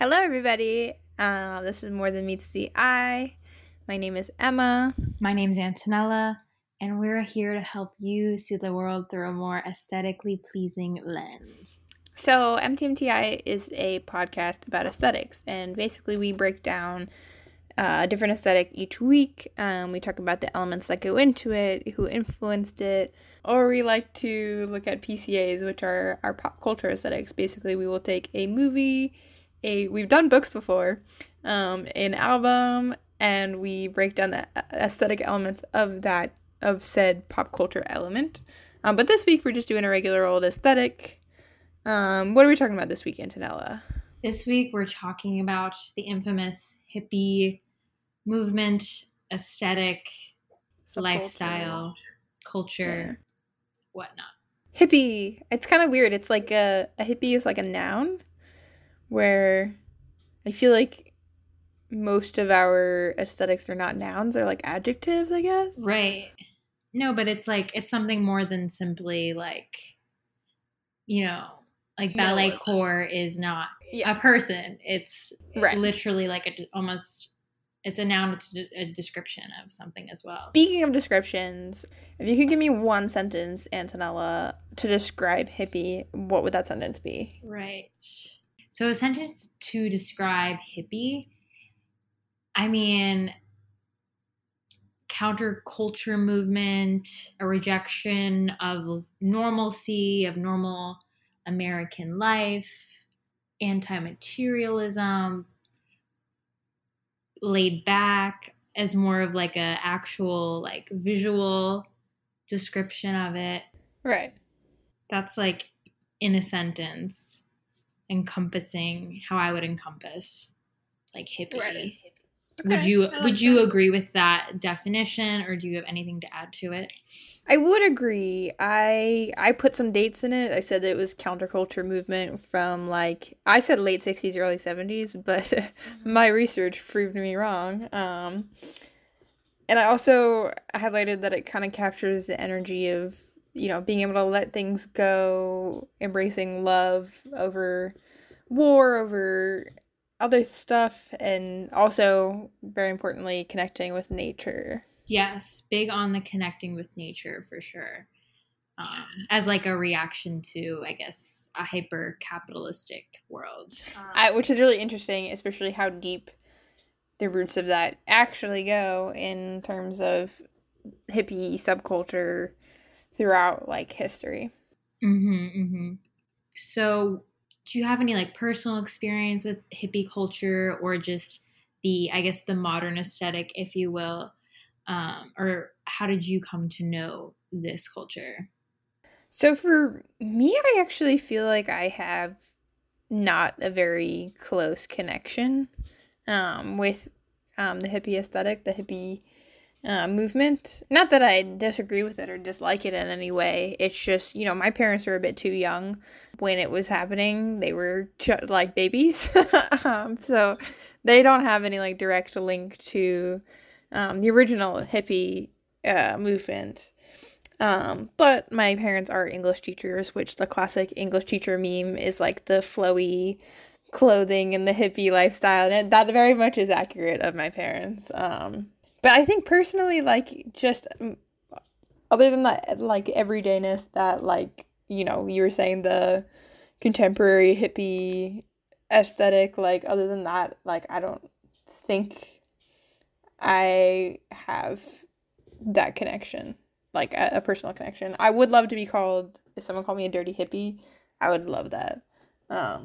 Hello, everybody. This is More Than Meets the Eye. My name is Emma. My name is Antonella, and we're here to help you see the world through a more aesthetically pleasing lens. So MTMTI is a podcast about aesthetics, and basically we break down a different aesthetic each week. We talk about the elements that go into it, who influenced it, or we like to look at PCAs, which are our pop culture aesthetics. Basically, we will take a movie, we've done books before, an album, and we break down the aesthetic elements of that, of said pop culture element. But this week we're just doing a regular old aesthetic. What are we talking about this week, Antonella? This week we're talking about the infamous hippie movement, aesthetic, lifestyle, culture, yeah. Whatnot. Hippie. It's kind of weird. It's like a hippie is like a noun, where I feel like most of our aesthetics are not nouns, they're like adjectives, I guess. Right. No, but it's like, it's something more than simply like, you know, like ballet core is not a person. It's literally like it's a noun, it's a description of something as well. Speaking of descriptions, if you could give me one sentence, Antonella, to describe hippie, what would that sentence be? Right. So a sentence to describe hippie, I mean, counterculture movement, a rejection of normalcy, of normal American life, anti-materialism, laid back, as more of like a actual like visual description of it. Right. That's like in a sentence encompassing how I would encompass like hippie. Right. Okay. Would you agree with that definition, or do you have anything to add to it? I would agree. I put some dates in it. I said that it was counterculture movement from like, I said late 60s, early 70s, but my research proved me wrong. And I also highlighted that it kind of captures the energy of, you know, being able to let things go, embracing love over war, over other stuff, and also, very importantly, connecting with nature. Yes, big on the connecting with nature for sure. As like a reaction to, I guess, a hyper-capitalistic world. Which is really interesting, especially how deep the roots of that actually go in terms of hippie subculture throughout like history. So do you have any like personal experience with hippie culture, or just the, I guess, the modern aesthetic, if you will, or how did you come to know this culture? So for me, I actually feel like I have not a very close connection with the hippie aesthetic, the hippie movement. Not that I disagree with it or dislike it in any way. It's just, you know, my parents were a bit too young when it was happening. They were like babies. So they don't have any like direct link to the original hippie movement. But my parents are English teachers, which the classic English teacher meme is like the flowy clothing and the hippie lifestyle. And that very much is accurate of my parents. But I think personally, like, just other than that, like, everydayness that, like, you know, you were saying the contemporary hippie aesthetic, like, other than that, like, I don't think I have that connection, like, a personal connection. I would love to be called, if someone called me a dirty hippie, I would love that. But,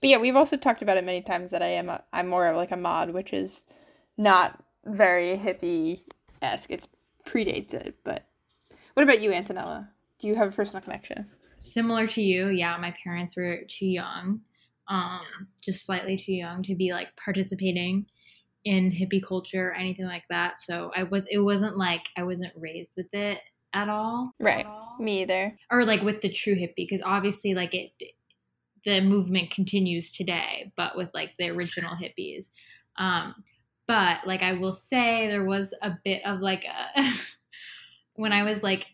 yeah, we've also talked about it many times that I'm more of, like, a mod, which is not very hippie-esque. It predates it, but what about you, Antonella? Do you have a personal connection? Similar to you, yeah. My parents were too young, just slightly too young to be, like, participating in hippie culture or anything like that, so it wasn't like I wasn't raised with it at all. Right. At all. Me either. Or, like, with the true hippie, because obviously, like, the movement continues today, but with, like, the original hippies. But, like, I will say there was a bit of, like, when I was, like,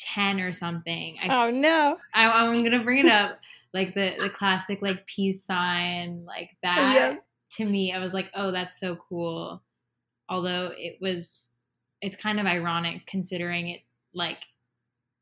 10 or something. I'm going to bring it up. like the classic like peace sign, like that. Yeah. To me, I was like, oh, that's so cool. Although it's kind of ironic considering it like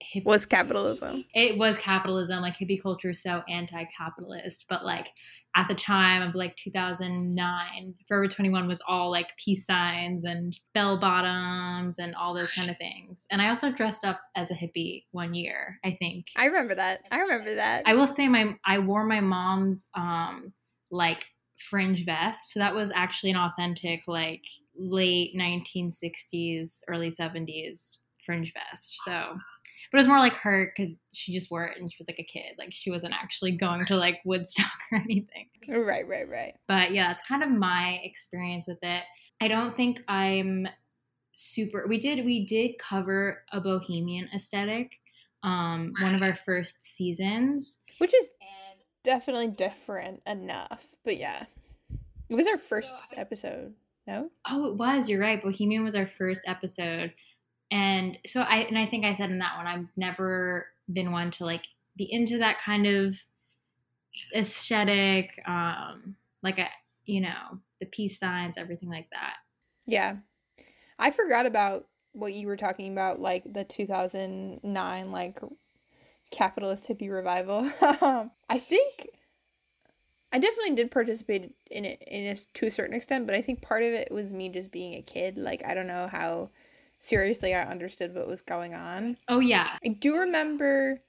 hippie, was capitalism. It was capitalism. Like hippie culture is so anti-capitalist, but like at the time of like 2009, Forever 21 was all like peace signs and bell bottoms and all those kind of things. And I also dressed up as a hippie one year, I think. I remember that. I will say I wore my mom's like fringe vest. So that was actually an authentic like late 1960s, early 70s fringe vest. So, but it was more like her because she just wore it and she was like a kid. Like she wasn't actually going to like Woodstock or anything. Right. But yeah, that's kind of my experience with it. I don't think I'm super. We did cover a bohemian aesthetic, one of our first seasons, which is definitely different enough. But yeah, it was our first episode. No? Oh, it was. You're right. Bohemian was our first episode. And so I think I said in that one, I've never been one to like be into that kind of aesthetic, like a, you know, the peace signs, everything like that. Yeah. I forgot about what you were talking about, like the 2009, like capitalist hippie revival. I think I definitely did participate in it to a certain extent, but I think part of it was me just being a kid. Like, I don't know how seriously I understood what was going on. Oh yeah, I do remember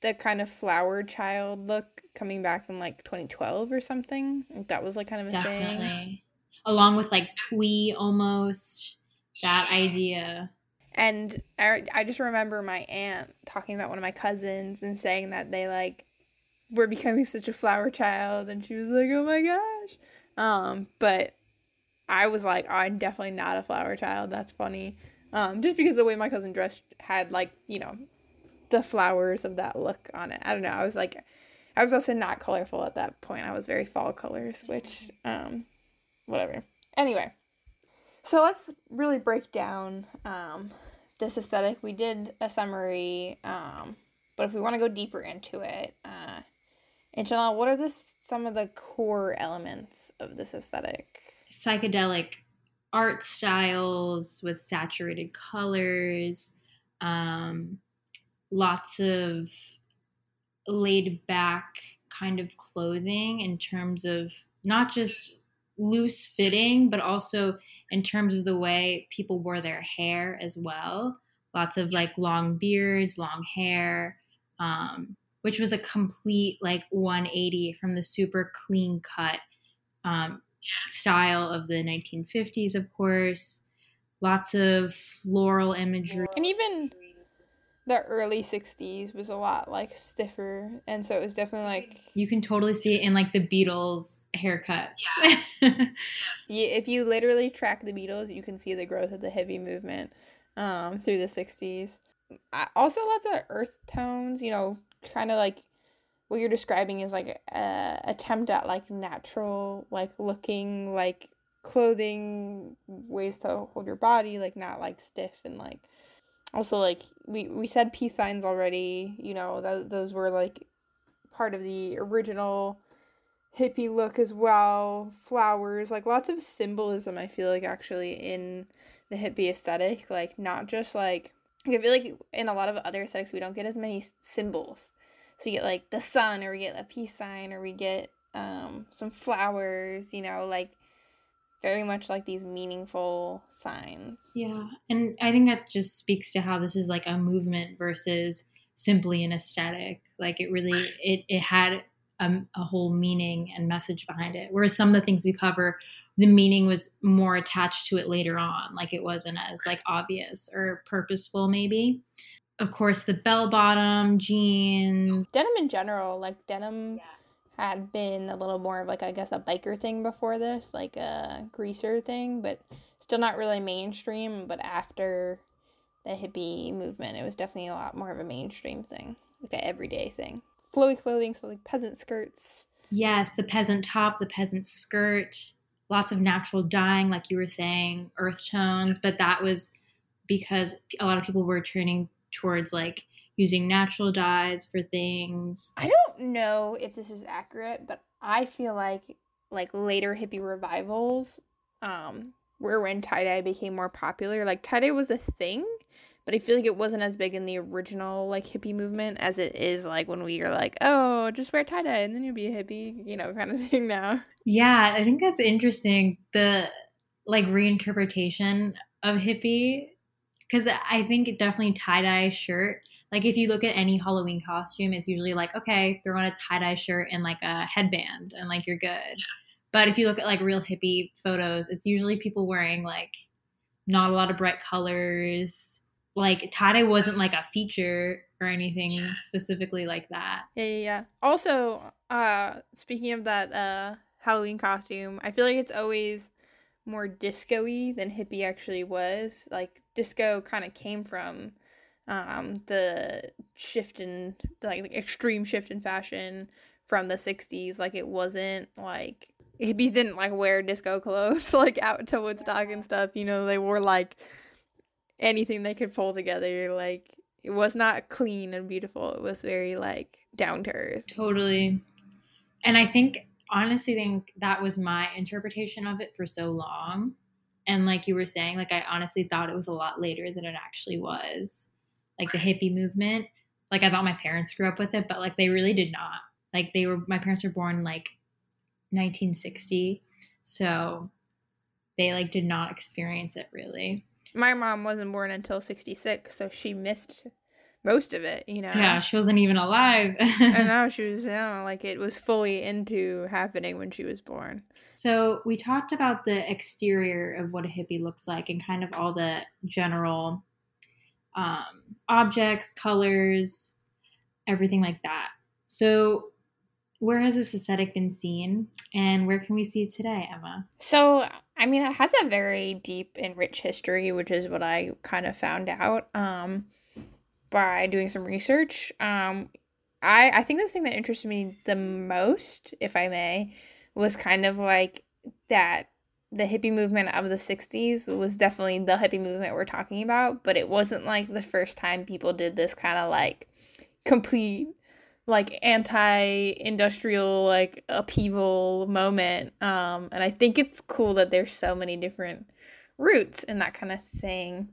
the kind of flower child look coming back in like 2012 or something. Like that was like kind of a definitely thing, along with like twee, almost that idea. And I just remember my aunt talking about one of my cousins and saying that they like were becoming such a flower child, and she was like, oh my gosh. But I was like, oh, I'm definitely not a flower child. That's funny. Just because the way my cousin dressed had, like, you know, the flowers of that look on it. I don't know. I was also not colorful at that point. I was very fall colors, which, whatever. Anyway, so let's really break down this aesthetic. We did a summary, but if we want to go deeper into it, Janelle, what are some of the core elements of this aesthetic? Psychedelic art styles with saturated colors, lots of laid back kind of clothing in terms of not just loose fitting, but also in terms of the way people wore their hair as well. Lots of like long beards, long hair, which was a complete like 180 from the super clean cut style of the 1950s, of course. Lots of floral imagery. And even the early 60s was a lot like stiffer, and so it was definitely like, you can totally see it in like the Beatles haircuts. Yeah. If you literally track the Beatles, you can see the growth of the hippie movement through the 60s. Also lots of earth tones, you know, kind of like what you're describing is like an attempt at like natural, like looking, like clothing, ways to hold your body, like not like stiff. And like also like we said peace signs already, you know, those were like part of the original hippie look as well. Flowers, like lots of symbolism, I feel like, actually in the hippie aesthetic, like not just like, I feel like in a lot of other aesthetics we don't get as many symbols. So we get, like, the sun, or we get a peace sign, or we get some flowers, you know, like, very much, like, these meaningful signs. Yeah, and I think that just speaks to how this is, like, a movement versus simply an aesthetic. Like, it really, it had a whole meaning and message behind it. Whereas some of the things we cover, the meaning was more attached to it later on. Like, it wasn't as, like, obvious or purposeful, maybe. Of course, the bell-bottom jeans. Denim in general, like denim had been a little more of like, I guess, a biker thing before this, like a greaser thing, but still not really mainstream. But after the hippie movement, it was definitely a lot more of a mainstream thing, like an everyday thing. Flowy clothing, so like peasant skirts. Yes, the peasant top, the peasant skirt, lots of natural dyeing, like you were saying, earth tones. But that was because a lot of people were turning towards like using natural dyes for things. I don't know if this is accurate, but I feel like later hippie revivals were when tie-dye became more popular. Like, tie-dye was a thing, but I feel like it wasn't as big in the original, like, hippie movement as it is, like, when we are like, oh, just wear tie-dye and then you'll be a hippie, you know, kind of thing now. Yeah, I think that's interesting, the, like, reinterpretation of hippie, because I think it definitely tie-dye shirt. Like, if you look at any Halloween costume, it's usually like, okay, throw on a tie-dye shirt and, like, a headband and, like, you're good. But if you look at, like, real hippie photos, it's usually people wearing, like, not a lot of bright colors. Like, tie-dye wasn't, like, a feature or anything specifically like that. Yeah. Also, speaking of that Halloween costume, I feel like it's always more disco-y than hippie actually was. Like, disco kind of came from the shift in, like, extreme shift in fashion from the 60s. Like, it wasn't, like, hippies didn't, like, wear disco clothes, like, out to Woodstock and stuff. You know, they wore, like, anything they could pull together. Like, it was not clean and beautiful. It was very, like, down to earth. Totally. And I honestly think that was my interpretation of it for so long. And like you were saying, like, I honestly thought it was a lot later than it actually was. Like, the hippie movement, like, I thought my parents grew up with it, but, like, they really did not. Like, my parents were born, like, 1960, so they, like, did not experience it really. My mom wasn't born until 66, so she missed most of it, you know? Yeah, she wasn't even alive. I know, like, it was fully into happening when she was born. So we talked about the exterior of what a hippie looks like and kind of all the general objects, colors, everything like that. So where has this aesthetic been seen, and where can we see it today, Emma? So, I mean, it has a very deep and rich history, which is what I kind of found out by doing some research. I think the thing that interested me the most, if I may, was kind of like that the hippie movement of the 60s was definitely the hippie movement we're talking about, but it wasn't like the first time people did this kind of like complete like anti-industrial like upheaval moment. And I think it's cool that there's so many different roots and that kind of thing.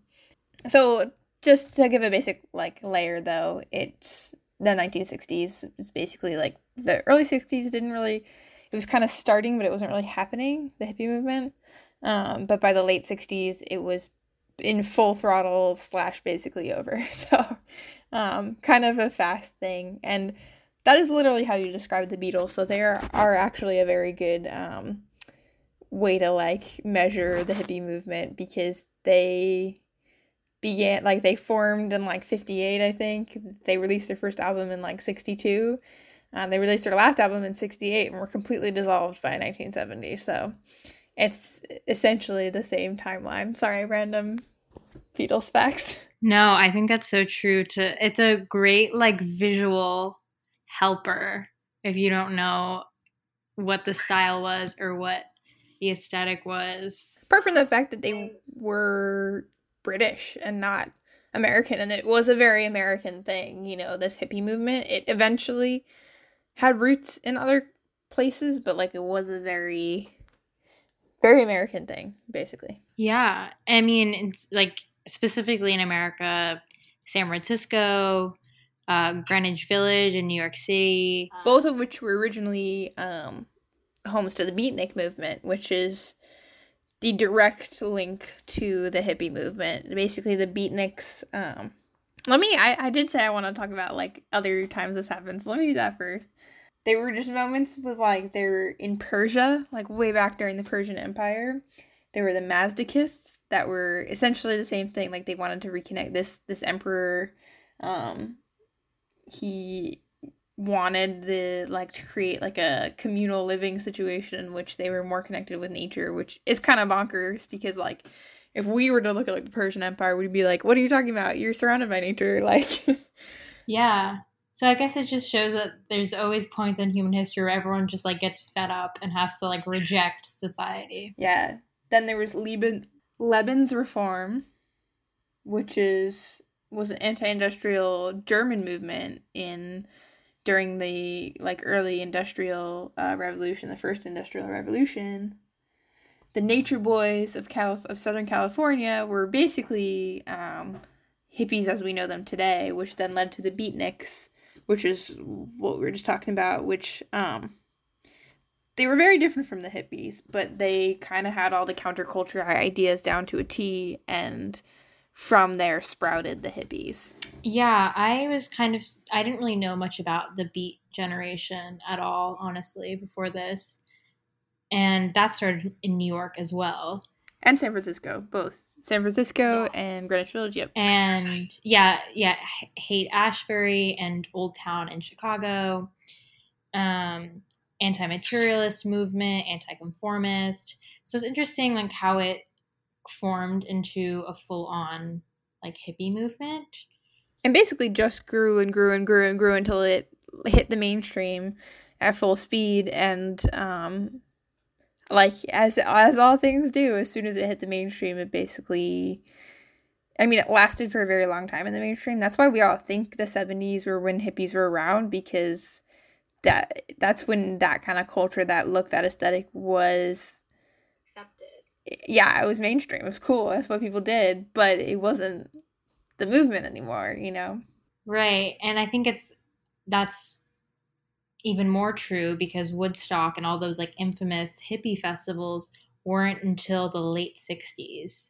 So just to give a basic, like, layer, though, it's the 1960s. It's basically, like, the early 60s didn't really... It was kind of starting, but it wasn't really happening, the hippie movement. But by the late 60s, it was in full throttle / basically over. So kind of a fast thing. And that is literally how you describe the Beatles. So they are actually a very good way to, like, measure the hippie movement, because they... began, like, they formed in, like, 58, I think. They released their first album in, like, 62. They released their last album in 68 and were completely dissolved by 1970. So it's essentially the same timeline. Sorry, random Beatles facts. No, I think that's so true. It's a great, like, visual helper if you don't know what the style was or what the aesthetic was. Apart from the fact that they were... British and not American, and it was a very American thing, you know, this hippie movement. It eventually had roots in other places, but, like, it was a very, very American thing, basically. Yeah, I mean, it's, like, specifically in America, San Francisco, Greenwich Village in New York City. Both of which were originally homes to the Beatnik movement, which is the direct link to the hippie movement. Basically, the Beatniks, I did say I want to talk about, like, other times this happened, so let me do that first. There were just moments with, like, they were in Persia, like, way back during the Persian Empire. There were the Mazdakists that were essentially the same thing. Like, they wanted to reconnect. This emperor, he wanted to create, like, a communal living situation in which they were more connected with nature, which is kind of bonkers because, like, if we were to look at, like, the Persian Empire, we'd be like, what are you talking about? You're surrounded by nature, like. Yeah. So I guess it just shows that there's always points in human history where everyone just, like, gets fed up and has to, like, reject society. Yeah. Then there was Lebensreform, which is was an anti-industrial German movement during the early industrial revolution, the first industrial revolution. The Nature Boys of Southern California were basically hippies as we know them today, which then led to the Beatniks, which is what we were just talking about, which they were very different from the hippies, but they kind of had all the counterculture ideas down to a T, and from there sprouted the hippies. Yeah, I didn't really know much about the Beat generation at all, honestly, before this. And that started in New York as well. And San Francisco, both. San Francisco and Greenwich Village, yep. And yeah, Haight Ashbury and Old Town in Chicago. Anti-materialist movement, anti-conformist. So it's interesting how it formed into a full-on hippie movement. And basically just grew and grew and grew and grew until it hit the mainstream at full speed. And as all things do, as soon as it hit the mainstream, it basically, it lasted for a very long time in the mainstream. That's why we all think the 70s were when hippies were around, because that's when that kind of culture, that look, that aesthetic was accepted. Yeah, it was mainstream. It was cool. That's what people did, but it wasn't the movement anymore, you know? Right. And I think that's even more true because Woodstock and all those infamous hippie festivals weren't until the late 60s.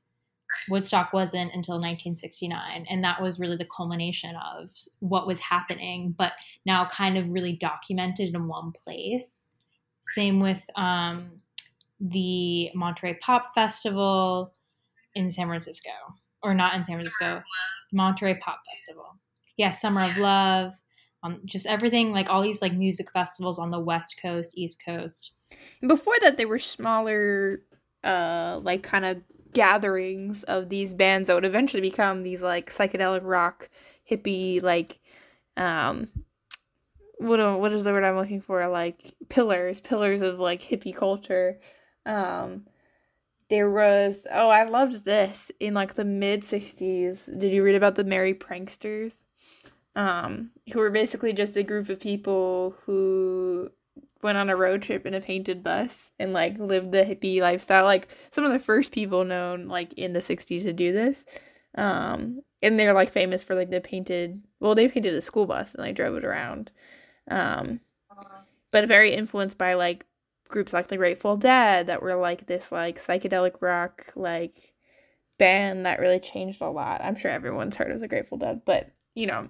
Woodstock wasn't until 1969, and that was really the culmination of what was happening, but now kind of really documented in one place. Same with the Monterey Pop Festival in San Francisco, or not in San Francisco, Monterey Pop Festival. Yeah, Summer of Love, just everything, all these music festivals on the West Coast, East Coast. And before that, they were smaller, kind of gatherings of these bands that would eventually become these psychedelic rock hippie what is the word I'm looking for, pillars of hippie culture. There was I loved this in the mid 60s. Did you read about the Merry Pranksters, who were basically just a group of people who went on a road trip in a painted bus and lived the hippie lifestyle? Some of the first people known in the 60s to do this, and they're famous for they painted a school bus and drove it around, but very influenced by groups like the Grateful Dead that were this psychedelic rock band that really changed a lot. I'm sure everyone's heard of the Grateful Dead, but you know,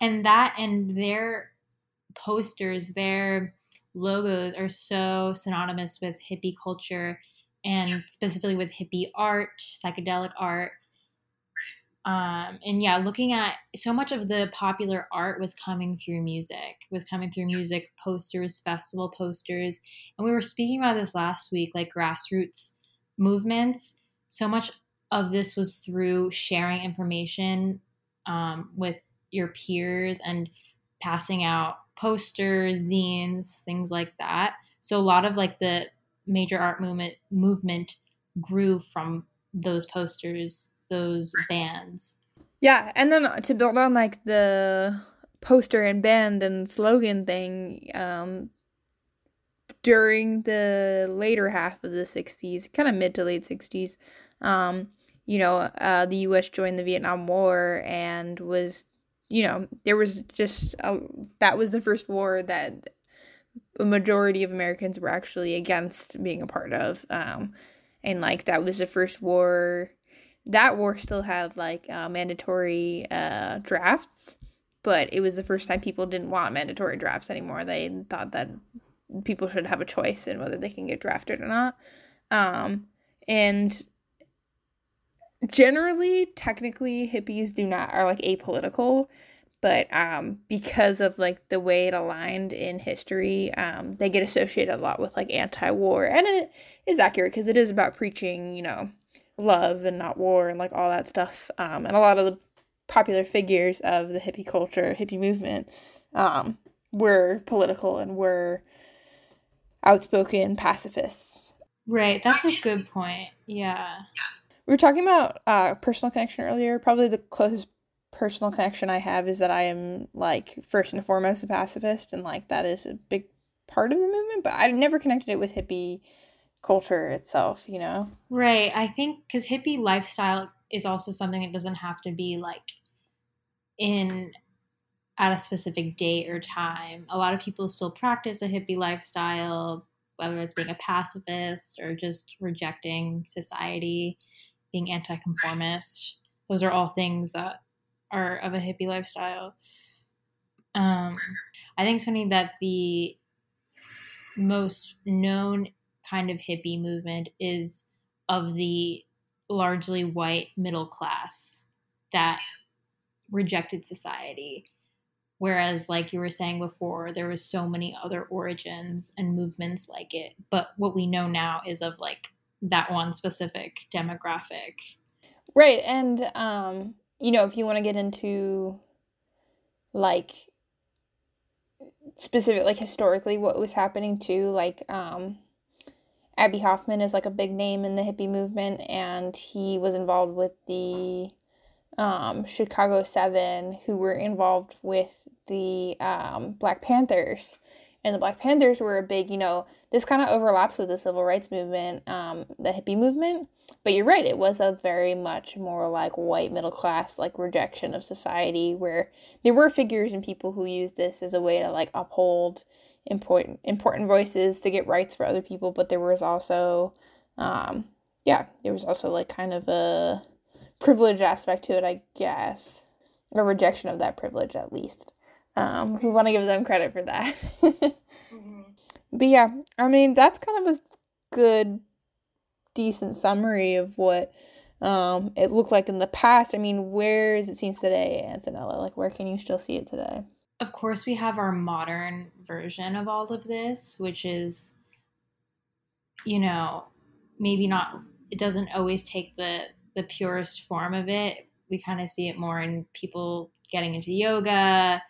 and their posters, their logos are so synonymous with hippie culture and specifically with hippie art, psychedelic art. And looking at so much of the popular art was coming through music, posters, festival posters. And we were speaking about this last week, grassroots movements. So much of this was through sharing information with your peers and passing out posters, zines, things like that. So a lot of the major art movement grew from those posters, those bands. Yeah, and then to build on the poster and band and slogan thing, during the later half of the 60s, kind of mid to late 60s, the U.S. joined the Vietnam War and was, there was just that was the first war that a majority of Americans were actually against being a part of. That was the first war. That war still had mandatory drafts, but it was the first time people didn't want mandatory drafts anymore. They thought that people should have a choice in whether they can get drafted or not. And generally, technically, hippies are apolitical, but because of the way it aligned in history, they get associated a lot with anti-war, and it is accurate because it is about preaching, love and not war and all that stuff. And a lot of the popular figures of the hippie culture, hippie movement, were political and were outspoken pacifists. Right, that's a good point. Yeah. We were talking about personal connection earlier. Probably the closest personal connection I have is that I am, like, first and foremost a pacifist, and, like, that is a big part of the movement, but I've never connected it with hippie culture itself, you know? Right. I think because hippie lifestyle is also something that doesn't have to be, like, in at a specific date or time. A lot of people still practice a hippie lifestyle, whether it's being a pacifist or just rejecting society, being anti-conformist. Those are all things that are of a hippie lifestyle. I think it's funny that the most known kind of hippie movement is of the largely white middle class that rejected society. Whereas, like you were saying before, there was so many other origins and movements like it. But what we know now is of, like, that one specific demographic. Right. And, you know, if you want to get into, like, specific, like, historically what was happening too, like, Abby Hoffman is, like, a big name in the hippie movement, and he was involved with the Chicago Seven, who were involved with the Black Panthers. And the Black Panthers were a big, you know, this kind of overlaps with the civil rights movement, the hippie movement. But you're right, it was a very much more, like, white middle class, like, rejection of society, where there were figures and people who used this as a way to, like, uphold important voices, to get rights for other people. But there was also, there was also, like, kind of a privilege aspect to it, I guess, a rejection of that privilege, at least. We want to give them credit for that. Mm-hmm. But yeah, I mean, that's kind of a good, decent summary of what it looked like in the past. I mean, where is it seen today, Antonella? Like, where can you still see it today? Of course, we have our modern version of all of this, which is, you know, maybe not, it doesn't always take the purest form of it. We kind of see it more in people getting into yoga,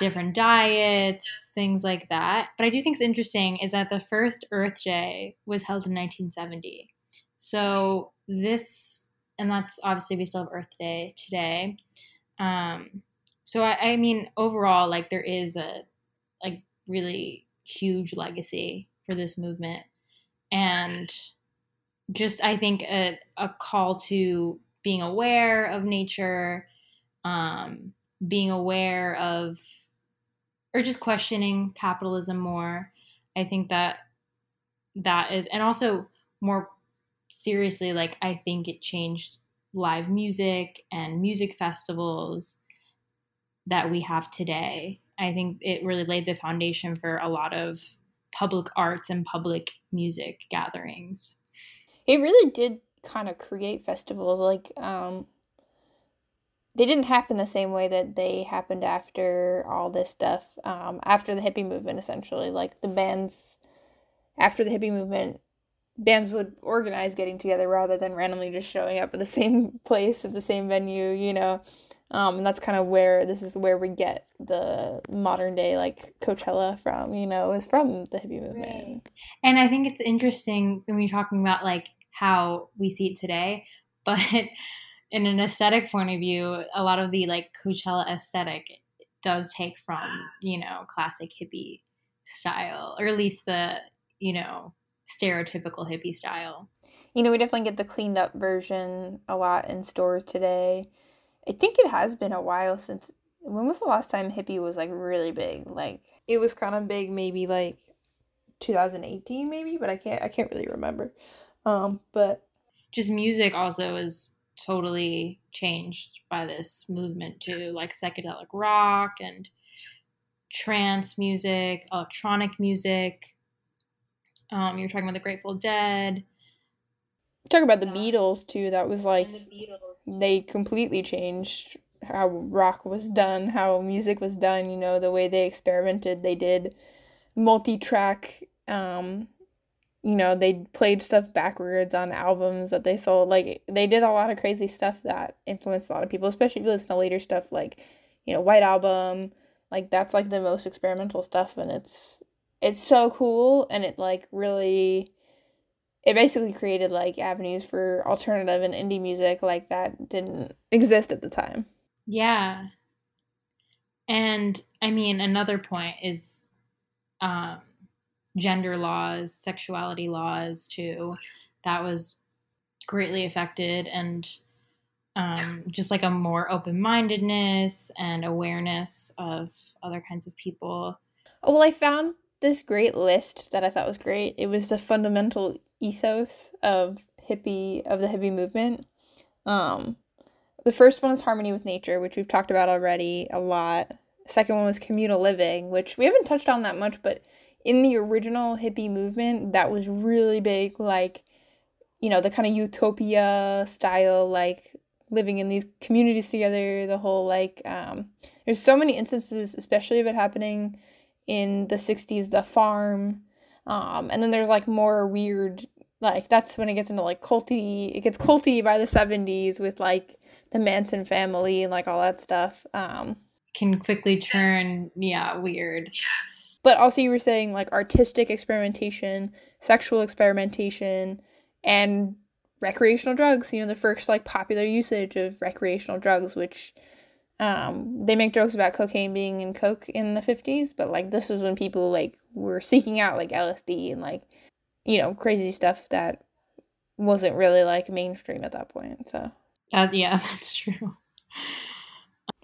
different diets, things like that. But I do think it's interesting is that the first Earth Day was held in 1970. So this, and that's obviously, we still have Earth Day today. So I mean, overall, like, there is a, like, really huge legacy for this movement, and just, I think, a call to being aware of nature, being aware of, or just questioning capitalism more. I think that is, and also more seriously, like, I think it changed live music and music festivals that we have today. I think it really laid the foundation for a lot of public arts and public music gatherings. It really did kind of create festivals. Like, they didn't happen the same way that they happened after all this stuff, after the hippie movement, essentially. Like, the bands, after the hippie movement, bands would organize getting together rather than randomly just showing up at the same place, at the same venue, you know. And that's kind of where, this is where we get the modern day, like, Coachella from, you know, is from the hippie movement. Right. And I think it's interesting when we're talking about, like, how we see it today, but in an aesthetic point of view, a lot of the, like, Coachella aesthetic does take from, you know, classic hippie style, or at least the, you know, stereotypical hippie style. You know, we definitely get the cleaned up version a lot in stores today. I think it has been a while since, when was the last time hippie was, like, really big? Like, it was kind of big maybe, like, 2018 maybe, but I can't really remember. But just music also is totally changed by this movement too, like psychedelic rock and trance music, electronic music. You're talking about the Grateful Dead. Talk about the Beatles too. That was like, they completely changed how rock was done, how music was done, you know, the way they experimented. They did multi-track, you know, they played stuff backwards on albums that they sold. Like, they did a lot of crazy stuff that influenced a lot of people, especially if you listen to later stuff like, you know, White Album. Like, that's, like, the most experimental stuff, and it's so cool, and it, like, really, it basically created, like, avenues for alternative and indie music, like, that didn't exist at the time. Yeah. And I mean, another point is gender laws, sexuality laws too. That was greatly affected, and just like a more open-mindedness and awareness of other kinds of people. Oh, well, I found this great list that I thought was great. It was the fundamental ethos of the hippie movement. The first one is harmony with nature, which we've talked about already a lot. Second one was communal living, which we haven't touched on that much, but in the original hippie movement, that was really big, like, you know, the kind of utopia style, like, living in these communities together, the whole, like, there's so many instances, especially of it happening in the 60s, The Farm, and then there's, like, more weird, like, that's when it gets into, like, culty, it gets culty by the 70s with, like, the Manson family and, like, all that stuff. Can quickly turn, yeah, weird. But also you were saying, like, artistic experimentation, sexual experimentation, and recreational drugs. You know, the first, like, popular usage of recreational drugs, which they make jokes about cocaine being in Coke in the 50s, but, like, this is when people, like, were seeking out, like, LSD and, like, you know, crazy stuff that wasn't really, like, mainstream at that point, so. Yeah, that's true.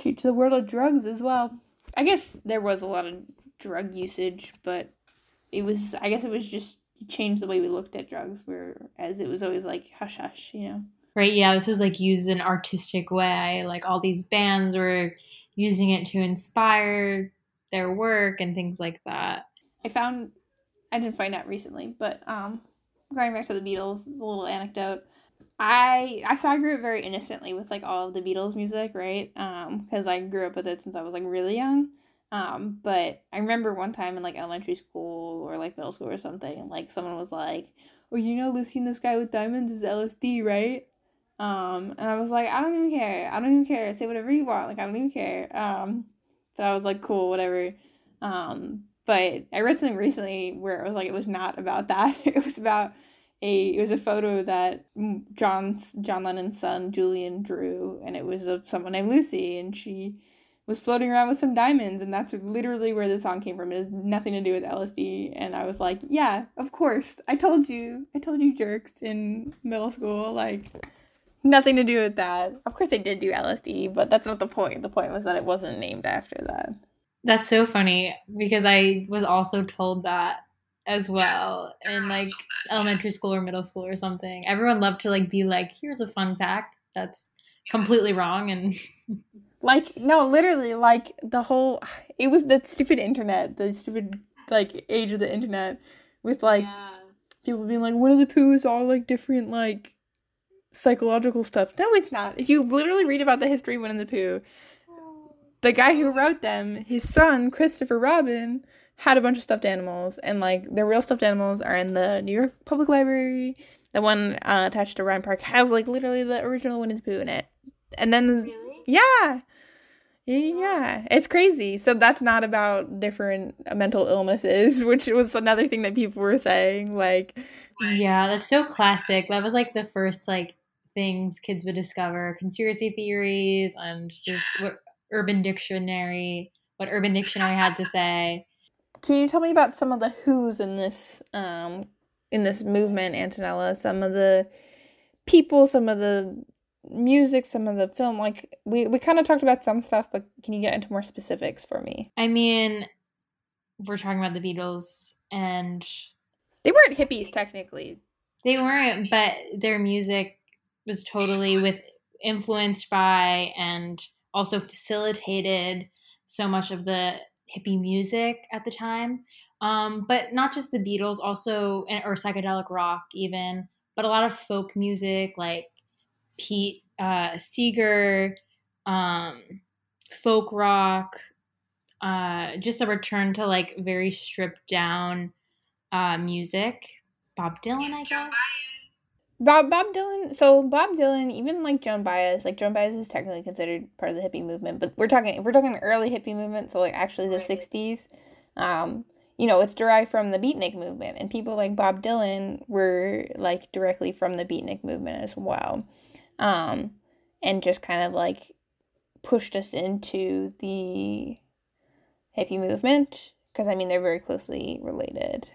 Teach the world of drugs as well. I guess there was a lot of drug usage, but it was just changed the way we looked at drugs, whereas it was always like hush hush, you know. Right, yeah, this was like used in an artistic way, like all these bands were using it to inspire their work and things like that. I didn't find out recently, but going back to the Beatles, a little anecdote. So I grew up very innocently with, like, all of the Beatles music, right? Because I grew up with it since I was, like, really young. But I remember one time in, like, elementary school or, like, middle school or something, like, someone was like, oh, you know, Lucy in the Sky with Diamonds is LSD, right? And I was like, I don't even care. Say whatever you want. Like, I don't even care. But I was like, cool, whatever. But I read something recently where it was like, it was not about that. It was about... It was a photo that John Lennon's son, Julian, drew, and it was of someone named Lucy, and she was floating around with some diamonds, and that's literally where the song came from. It has nothing to do with LSD, and I was like, yeah, of course, I told you jerks in middle school, like, nothing to do with that. Of course they did do LSD, but that's not the point. The point was that it wasn't named after that. That's so funny, because I was also told that as well in, like, elementary school or middle school or something. Everyone loved to, like, be like, here's a fun fact that's completely wrong, and like, no, literally, like, the whole, it was the stupid like age of the internet with, like, yeah, people being like, Winnie the Pooh is all, like, different, like, psychological stuff. No, it's not. If you literally read about the history of Winnie the Pooh, the guy who wrote them, his son Christopher Robin, had a bunch of stuffed animals, and, like, the real stuffed animals are in the New York Public Library. The one attached to Ryan Park has, like, literally the original Winnie the Pooh in it. And then, really? Yeah, it's crazy. So that's not about different mental illnesses, which was another thing that people were saying, like. Yeah, that's so classic. That was, like, the first, like, things kids would discover, conspiracy theories and just what Urban Dictionary had to say. Can you tell me about some of the who's in this movement, Antonella? Some of the people, some of the music, some of the film. Like, we kind of talked about some stuff, but can you get into more specifics for me? I mean, we're talking about the Beatles, and they weren't hippies technically. They weren't, but their music was totally influenced by and also facilitated so much of the hippie music at the time, but not just the Beatles, also, or psychedelic rock even, but a lot of folk music like Pete Seeger, folk rock, just a return to, like, very stripped down music. Bob Dylan, I guess. Bob Dylan. So Bob Dylan, even like Joan Baez is technically considered part of the hippie movement, but we're talking early hippie movement, so, like, actually the 60s. You know, it's derived from the Beatnik movement, and people like Bob Dylan were, like, directly from the Beatnik movement as well, and just kind of, like, pushed us into the hippie movement, because, I mean, they're very closely related.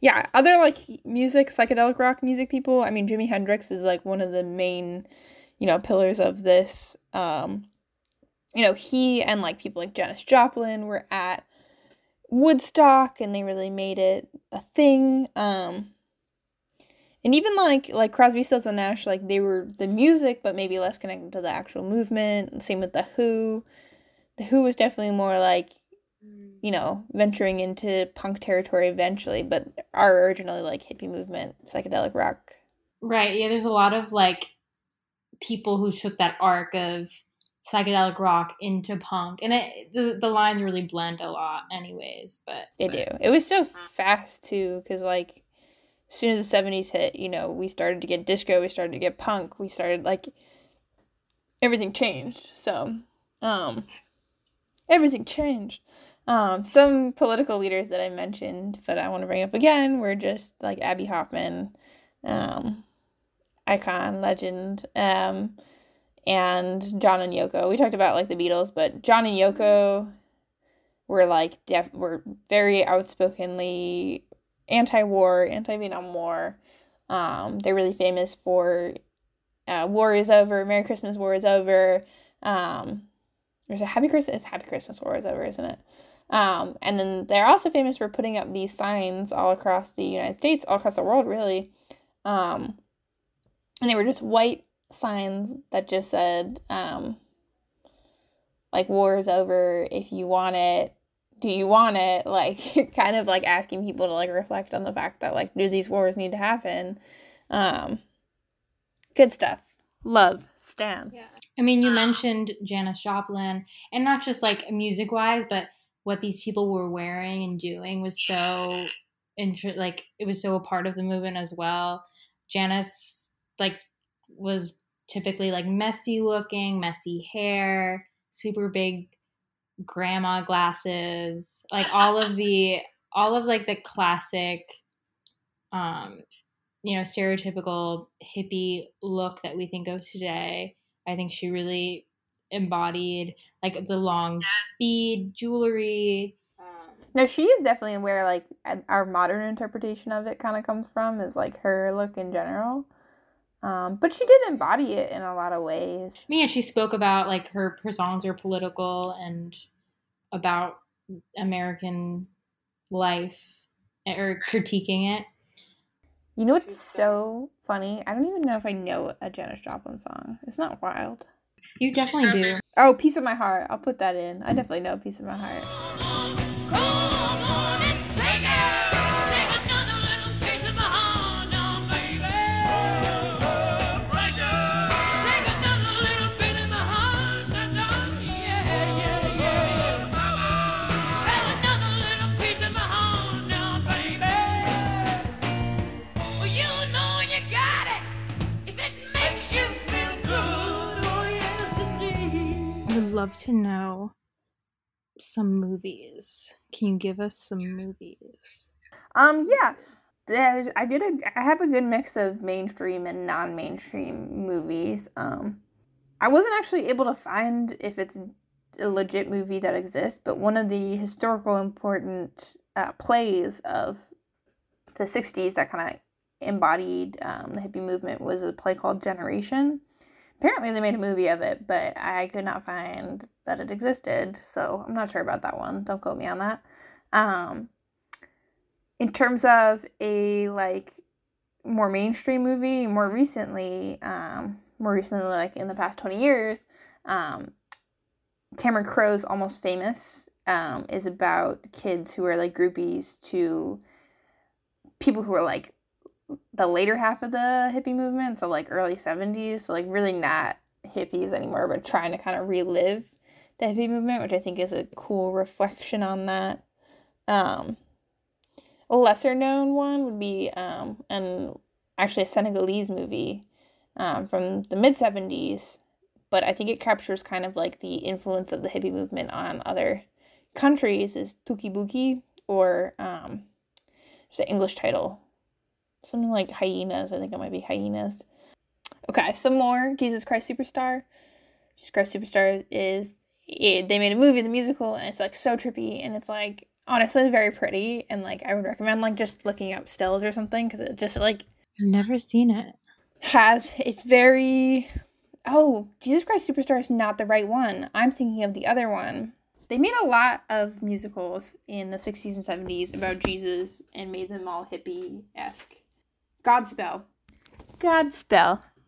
Yeah, other, like, music, psychedelic rock music people, I mean, Jimi Hendrix is, like, one of the main, you know, pillars of this. You know, he and, like, people like Janis Joplin were at Woodstock, and they really made it a thing. And even, like Crosby, Stills, and Nash, like, they were the music, but maybe less connected to the actual movement. Same with The Who. The Who was definitely more, like, you know, venturing into punk territory eventually, but are originally, like, hippie movement, psychedelic rock. Right, yeah, there's a lot of, like, people who took that arc of psychedelic rock into punk, and the lines really blend a lot anyways, but... They do. It was so fast, too, because, like, as soon as the 70s hit, you know, we started to get disco, we started to get punk, we started, like, everything changed, so... Everything changed. Some political leaders that I mentioned, but I want to bring up again, were just like Abby Hoffman, icon, legend, and John and Yoko. We talked about like the Beatles, but John and Yoko were like were very outspokenly anti-war, anti-Vietnam War. They're really famous for "War Is Over," "Merry Christmas, War Is Over." There's a Happy Christmas. It's Happy Christmas War Is Over, isn't it? And then they're also famous for putting up these signs all across the United States, all across the world, really. And they were just white signs that just said, like, war is over. If you want it, do you want it? Like, kind of like asking people to like reflect on the fact that like, do these wars need to happen? Good stuff. Love, Stan. Yeah. I mean, you mentioned Janis Joplin, and not just, like, music-wise, but what these people were wearing and doing was so, it was so a part of the movement as well. Janis, like, was typically, like, messy-looking, messy hair, super big grandma glasses, like, all of the classic, you know, stereotypical hippie look that we think of today. I think she really embodied, like, the long bead jewelry. No, she is definitely where, like, our modern interpretation of it kind of comes from, is, like, her look in general. But she did embody it in a lot of ways. I mean, yeah, she spoke about, like, her songs are political and about American life, or critiquing it. You know what's so funny? I don't even know if I know a Janis Joplin song. It's not wild. You definitely do. Oh, Piece of My Heart. I'll put that in. I definitely know Piece of My Heart. Love to know some movies. Can you give us some movies? Yeah. I have a good mix of mainstream and non-mainstream movies. I wasn't actually able to find if it's a legit movie that exists, but one of the historical important plays of the 60s that kind of embodied the hippie movement was a play called Generation. Apparently they made a movie of it, but I could not find that it existed, so I'm not sure about that one. Don't quote me on that. In terms of a, like, more mainstream movie, more recently, like, in the past 20 years, Cameron Crowe's Almost Famous is about kids who are, like, groupies to people who are, like, the later half of the hippie movement, so, like, early 70s, so, like, really not hippies anymore, but trying to kind of relive the hippie movement, which I think is a cool reflection on that. A lesser-known one would be, a Senegalese movie from the mid-70s, but I think it captures kind of, like, the influence of the hippie movement on other countries, is Tuki Buki, or there's an English title, something like Hyenas. I think it might be Hyenas. Okay, some more. Jesus Christ Superstar. Jesus Christ Superstar is, they made a movie, the musical, and it's, like, so trippy, and it's, like, honestly very pretty, and, like, I would recommend, like, just looking up Stills or something, because it just, like... I've never seen it. It's very... Oh, Jesus Christ Superstar is not the right one. I'm thinking of the other one. They made a lot of musicals in the 60s and 70s about Jesus and made them all hippie-esque. Godspell.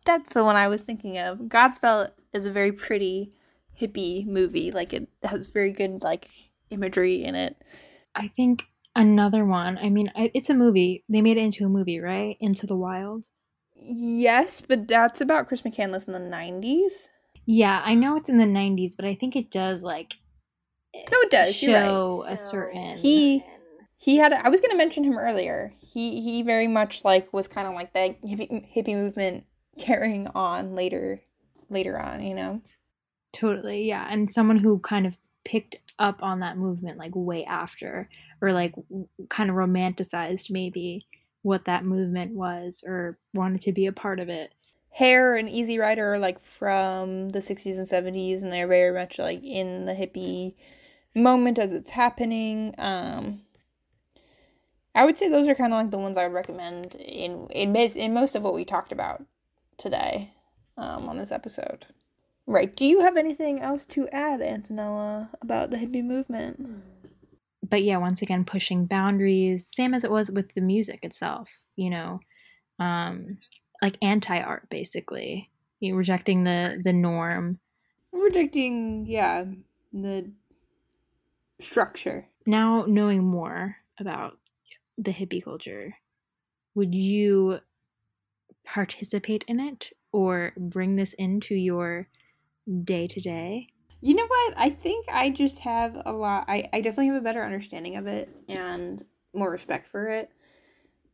That's the one I was thinking of. Godspell is a very pretty hippie movie. Like, it has very good, like, imagery in it. I think another one, I mean, it's a movie. They made it into a movie, right? Into the Wild. Yes, but that's about Chris McCandless in the 90s. Yeah, I know it's in the 90s, but I think it does, like... No, it does. Show right. A certain... He had... I was going to mention him earlier. He very much, like, was kind of like that hippie movement carrying on later on, you know? Totally, yeah. And someone who kind of picked up on that movement, like, way after, or, like, kind of romanticized maybe what that movement was or wanted to be a part of it. Hair and Easy Rider are, like, from the 60s and 70s, and they're very much, like, in the hippie moment as it's happening. I would say those are kind of, like, the ones I would recommend in most of what we talked about today on this episode. Right. Do you have anything else to add, Antonella, about the hippie movement? But, yeah, once again, pushing boundaries, same as it was with the music itself, you know, like anti-art, basically. You're rejecting the norm. Rejecting, yeah, the structure. Now, knowing more about the hippie culture, would you participate in it or bring this into your day-to-day? You know what? I think I just have a lot. I definitely have a better understanding of it and more respect for it.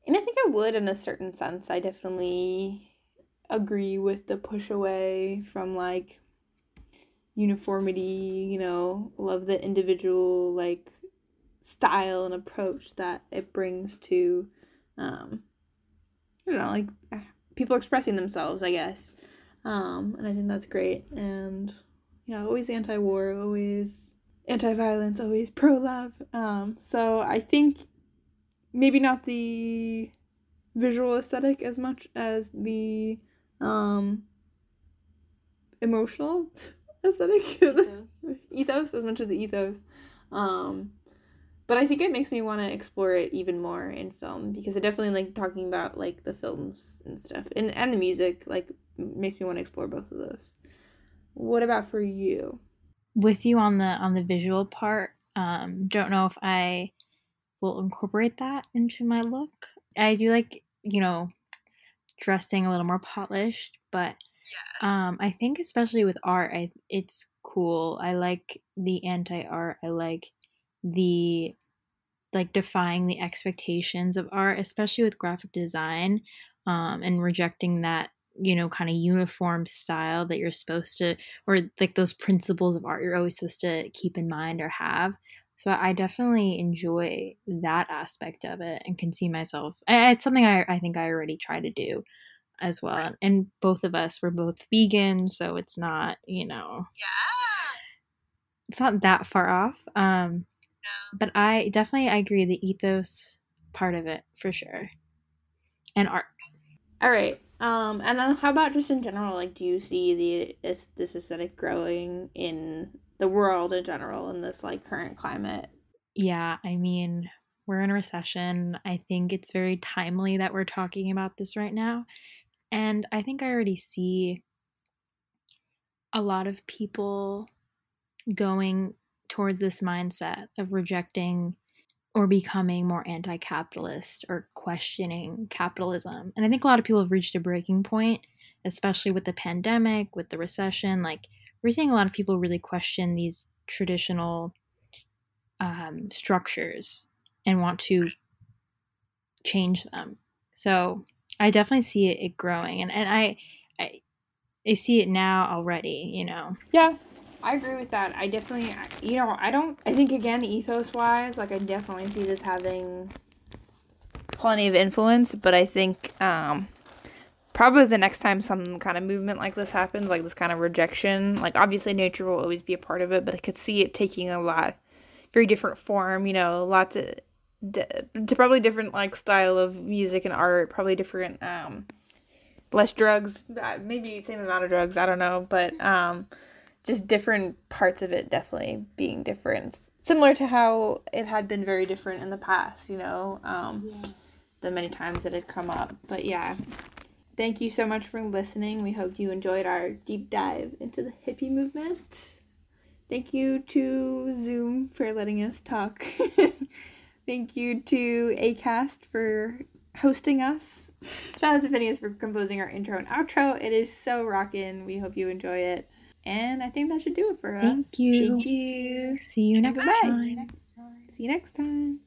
And I think I would, in a certain sense. I definitely agree with the push away from, like, uniformity, you know, love the individual, like, style and approach that it brings to, I don't know, like, people expressing themselves, I guess. And I think that's great. And, yeah, always anti-war, always anti-violence, always pro-love. So I think... Maybe not the visual aesthetic as much as the emotional aesthetic. Ethos as much as the ethos. But I think it makes me want to explore it even more in film, because I definitely like talking about, like, the films and stuff. And the music, like, makes me want to explore both of those. What about for you? With you on the visual part, don't know if I... will incorporate that into my look. I do like, you know, dressing a little more polished, but I think especially with art, it's cool. I like the anti-art. I like the, like, defying the expectations of art, especially with graphic design, and rejecting that, you know, kind of uniform style that you're supposed to, or like those principles of art you're always supposed to keep in mind or have. So I definitely enjoy that aspect of it and can see myself. It's something I think I already try to do as well. Right. And both of us, we're both vegan, so it's not, you know, it's not that far off. No. But I agree the ethos part of it for sure. And art. All right. And then how about just in general, like, do you see this aesthetic growing in the world in general in this, like, current climate? Yeah, I mean, we're in a recession. I think it's very timely that we're talking about this right now. And I think I already see a lot of people going towards this mindset of rejecting or becoming more anti-capitalist or questioning capitalism. And I think a lot of people have reached a breaking point, especially with the pandemic, with the recession, like, we're seeing a lot of people really question these traditional structures and want to change them. So I definitely see it growing. And I see it now already, you know. Yeah, I agree with that. I definitely, you know, I think, again, ethos-wise, like, I definitely see this having plenty of influence. But I think probably the next time some kind of movement like this happens, like this kind of rejection, like obviously nature will always be a part of it, but I could see it taking a lot, very different form, you know, lots of, probably different like style of music and art, probably different, less drugs, maybe same amount of drugs, I don't know, but just different parts of it definitely being different, similar to how it had been very different in the past, you know, the many times that it had come up, but yeah. Thank you so much for listening. We hope you enjoyed our deep dive into the hippie movement. Thank you to Zoom for letting us talk. Thank you to Acast for hosting us. Shout out to Phineas for composing our intro and outro. It is so rockin'. We hope you enjoy it. And I think that should do it for us. Thank you. Thank you. See you next time. See you next time.